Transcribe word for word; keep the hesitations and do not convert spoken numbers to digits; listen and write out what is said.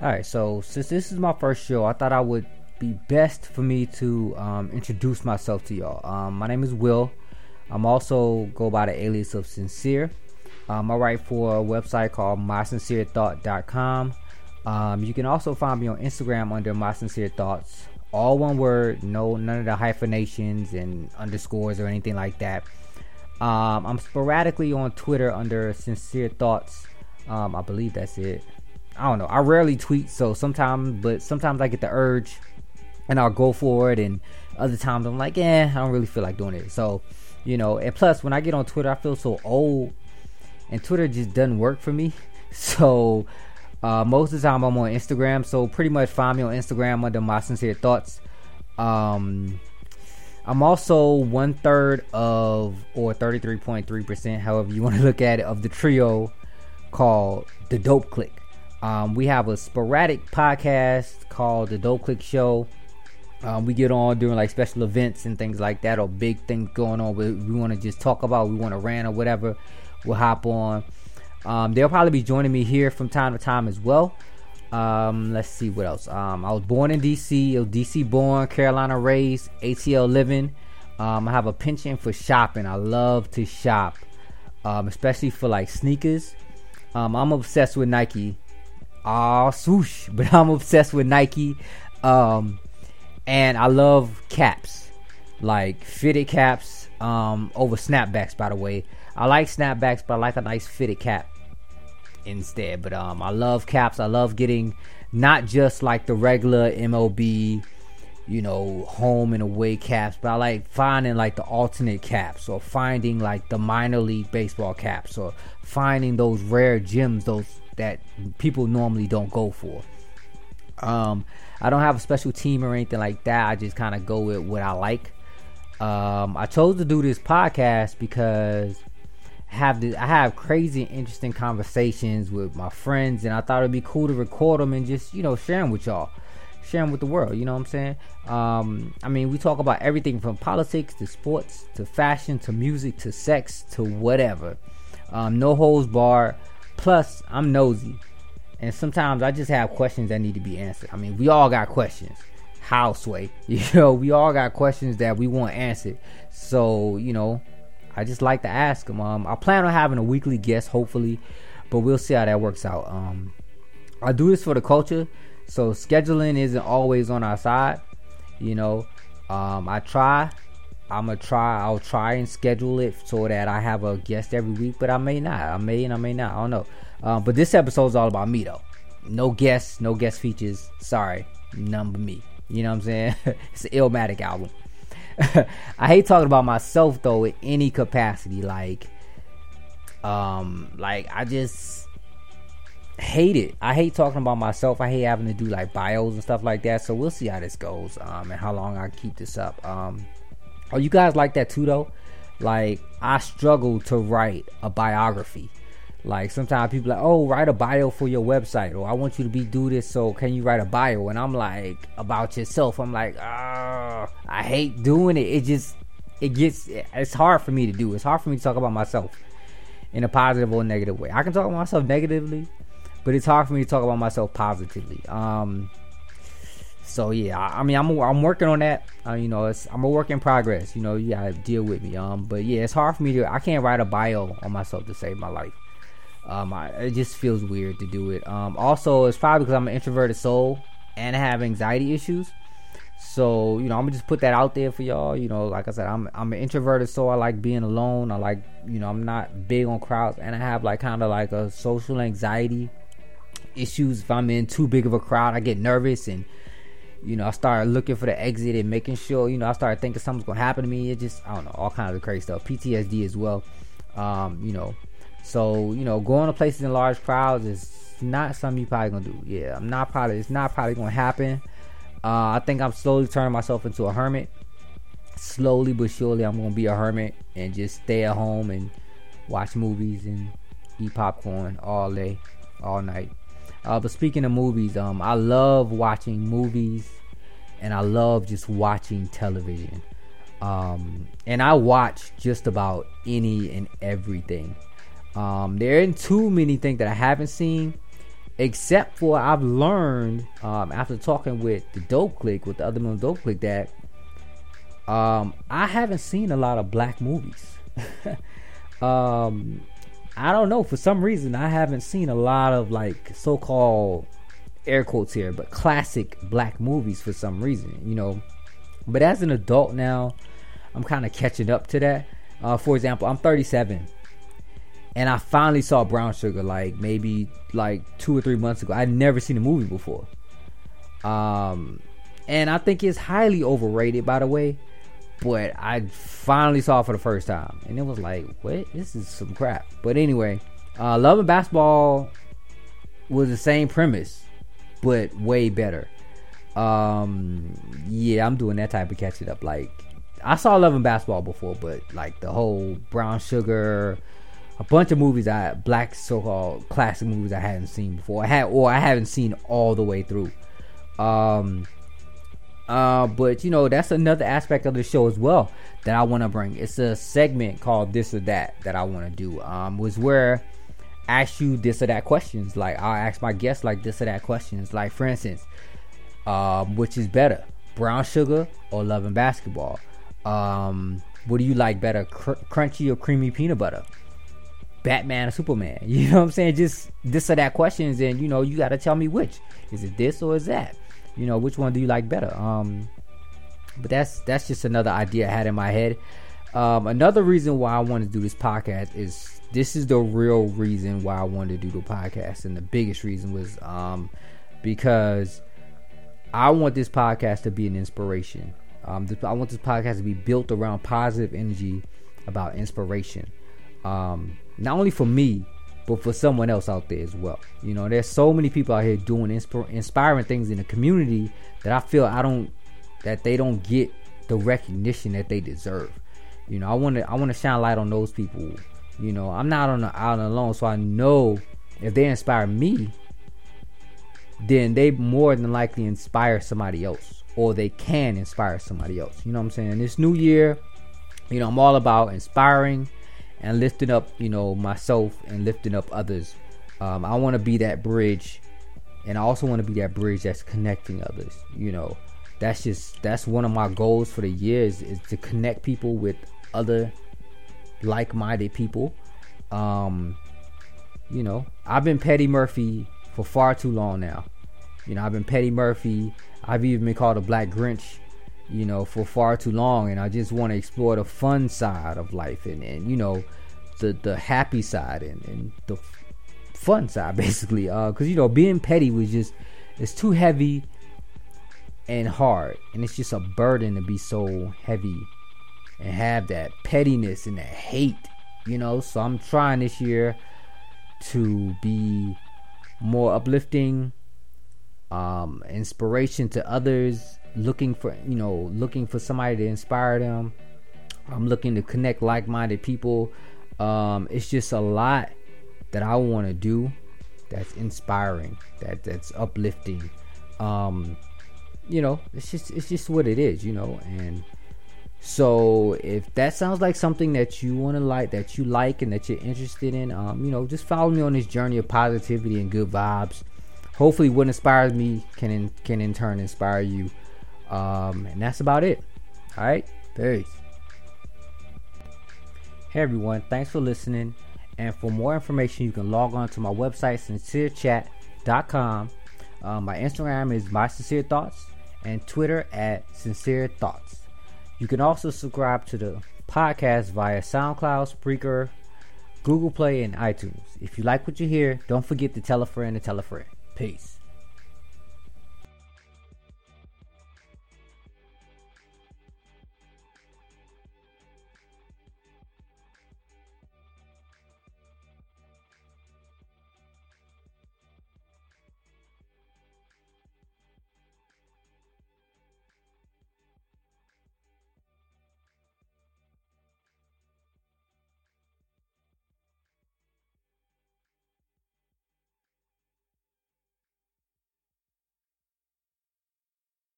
Alright, so since this is my first show, I thought I would be best for me to um, introduce myself to y'all. Um, my name is Will. I'm also go by the alias of Sincere. Um, I write for a website called my sincere thought dot com. Um, you can also find me on Instagram under MySincereThoughts. All one word, no, none of the hyphenations and underscores or anything like that. Um, I'm sporadically on Twitter under SincereThoughts. Um, I believe that's it. I don't know. I rarely tweet, so sometimes, but sometimes I get the urge and I'll go for it. And other times I'm like, eh, I don't really feel like doing it. So, you know, and plus when I get on Twitter, I feel so old and Twitter just doesn't work for me. So, uh, most of the time I'm on Instagram. So pretty much find me on Instagram under My Sincere Thoughts. Um, I'm also one third of, or thirty-three point three percent, however you want to look at it, of the trio called The Dope Clique. Um, we have a sporadic podcast called The Dope Clique Show. Um, we get on during like special events and things like that, or big things going on we, we want to just talk about, we want to rant or whatever, we'll hop on. Um, they'll probably be joining me here from time to time as well. Um, let's see what else. Um, I was born in D C, I was D C born, Carolina raised, A T L living. Um, I have a penchant for shopping. I love to shop, um, especially for like sneakers. Um, I'm obsessed with Nike. Ah, swoosh, but I'm obsessed with Nike. Um, and I love caps, like fitted caps, um, over snapbacks, by the way. I like snapbacks, but I like a nice fitted cap instead. But um, I love caps. I love getting not just like the regular M L B, you know, home and away caps, but I like finding like the alternate caps, or finding like the minor league baseball caps, or finding those rare gems, those that people normally don't go for. Um, I don't have a special team or anything like that. I just kind of go with what I like. Um, I chose to do this podcast because have this, I have crazy interesting conversations with my friends, and I thought it'd be cool to record them and just, you know, share them with y'all, share them with the world. You know what I'm saying? Um, I mean, we talk about everything from politics to sports to fashion to music to sex to whatever. Um, no holds barred. Plus, I'm nosy, and sometimes I just have questions that need to be answered. I mean, we all got questions. Houseway, you know, we all got questions that we want answered. So, you know, I just like to ask them. Um, I plan on having a weekly guest, hopefully, but we'll see how that works out. Um, I do this for the culture, so scheduling isn't always on our side. You know, um, I try. I'm gonna try. I'll try and schedule it so that I have a guest every week, but I may not. I may and I may not. I don't know. Um, but this episode is all about me, though. No guests, no guest features. Sorry, none but me. You know what I'm saying? It's an Illmatic album. I hate talking about myself though, in any capacity. Like, um, like I just hate it. I hate talking about myself. I hate having to do like bios and stuff like that. So we'll see how this goes, um, and how long I keep this up. Um. Oh, you guys like that too though? Like, I struggle to write a biography. Like, sometimes people are like, oh, write a bio for your website, or I want you to be do this, so can you write a bio? And I'm like, about yourself. I'm like, ah, I hate doing it. It just, it gets, it's hard for me to do. It's hard for me to talk about myself in a positive or negative way. I can talk about myself negatively, but it's hard for me to talk about myself positively. Um... So yeah, I mean, I'm I'm working on that. Uh, you know, it's, I'm a work in progress. You know, you gotta deal with me. Um, but yeah, it's hard for me to. I can't write a bio on myself to save my life. Um, I, it just feels weird to do it. Um, also, it's probably because I'm an introverted soul and I have anxiety issues. So, you know, I'm gonna just put that out there for y'all. You know, like I said, I'm I'm an introverted soul. I like being alone. I like, you know, I'm not big on crowds, and I have like kind of like a social anxiety issues. If I'm in too big of a crowd, I get nervous, and you know, I started looking for the exit and making sure, you know, I started thinking something's going to happen to me. It just, I don't know, all kinds of crazy stuff. P T S D as well, um, you know. So, you know, going to places in large crowds is not something you probably going to do. Yeah, I'm not probably, it's not probably going to happen. Uh, I think I'm slowly turning myself into a hermit. Slowly but surely, I'm going to be a hermit and just stay at home and watch movies and eat popcorn all day, all night. Uh, but speaking of movies, um, I love watching movies, and I love just watching television. Um, and I watch just about any and everything. Um, there aren't too many things that I haven't seen, Except for I've learned um, after talking with the Dope Clique, with the other men Dope Clique, that um, I haven't seen a lot of black movies. um, I don't know. For some reason, I haven't seen a lot of, like, so-called, air quotes here, but classic black movies for some reason, you know. But as an adult now, I'm kind of catching up to that. Uh, for example, I'm thirty-seven. And I finally saw Brown Sugar like maybe like two or three months ago. I'd never seen the movie before. Um, and I think it's highly overrated, by the way. But I finally saw it for the first time. And it was like, what? This is some crap. But anyway, uh, Love and Basketball was the same premise, but way better. Um, yeah, I'm doing that type of catch it up. Like, I saw Love and Basketball before, but like the whole Brown Sugar, a bunch of movies, I black so-called classic movies I hadn't seen before. I had, or I haven't seen all the way through. Um, uh, but you know, that's another aspect of the show as well that I want to bring. It's a segment called This or That that I want to do. Um, was where I ask you this or that questions. Like, I'll ask my guests like this or that questions. Like, for instance, um, which is better, Brown Sugar or Love and Basketball? Um, what do you like better, cr- crunchy or creamy peanut butter? Batman or Superman? You know what I'm saying? Just this or that questions, and you know, you gotta tell me which. Is it this or is that? You know, which one do you like better? Um, but that's that's just another idea I had in my head. Um, another reason why I want to do this podcast is this is the real reason why I wanted to do the podcast, and the biggest reason was um because I want this podcast to be an inspiration. Um, I want this podcast to be built around positive energy, about inspiration. Um, not only for me, but for someone else out there as well. You know, there's so many people out here doing insp- inspiring things in the community that I feel I don't, that they don't get the recognition that they deserve. You know, I want to, I want to shine light on those people. You know, I'm not on the island alone, so I know if they inspire me, then they more than likely inspire somebody else, or they can inspire somebody else. You know what I'm saying? This new year, you know, I'm all about inspiring and lifting up, you know, myself and lifting up others. Um, I want to be that bridge, and I also want to be that bridge that's connecting others. You know, that's just that's one of my goals for the year is, is to connect people with other like-minded people. Um, you know, I've been Petty Murphy for far too long now. You know, I've been Petty Murphy. I've even been called a Black Grinch, you know, for far too long, and I just want to explore the fun side of life, and, and you know, the the happy side, and, and the f- fun side, basically, uh, because, you know, being petty was just, it's too heavy and hard, and it's just a burden to be so heavy and have that pettiness and that hate, you know. So I'm trying this year to be more uplifting, um, inspiration to others, looking for, you know, looking for somebody to inspire them. I'm looking to connect like-minded people. Um, it's just a lot that I want to do that's inspiring, that that's uplifting. Um, you know, it's just it's just what it is, you know. And so if that sounds like something that you want to like, that you like and that you're interested in, um, you know, just follow me on this journey of positivity and good vibes. Hopefully what inspires me can in, can in turn inspire you. Um, and that's about it. All right, peace. Hey everyone, thanks for listening. And for more information, you can log on to my website, Sincere Chat dot com. Um, my Instagram is MySincereThoughts, and Twitter at SincereThoughts. You can also subscribe to the podcast via SoundCloud, Spreaker, Google Play, and iTunes. If you like what you hear, don't forget to tell a friend to tell a friend. Peace.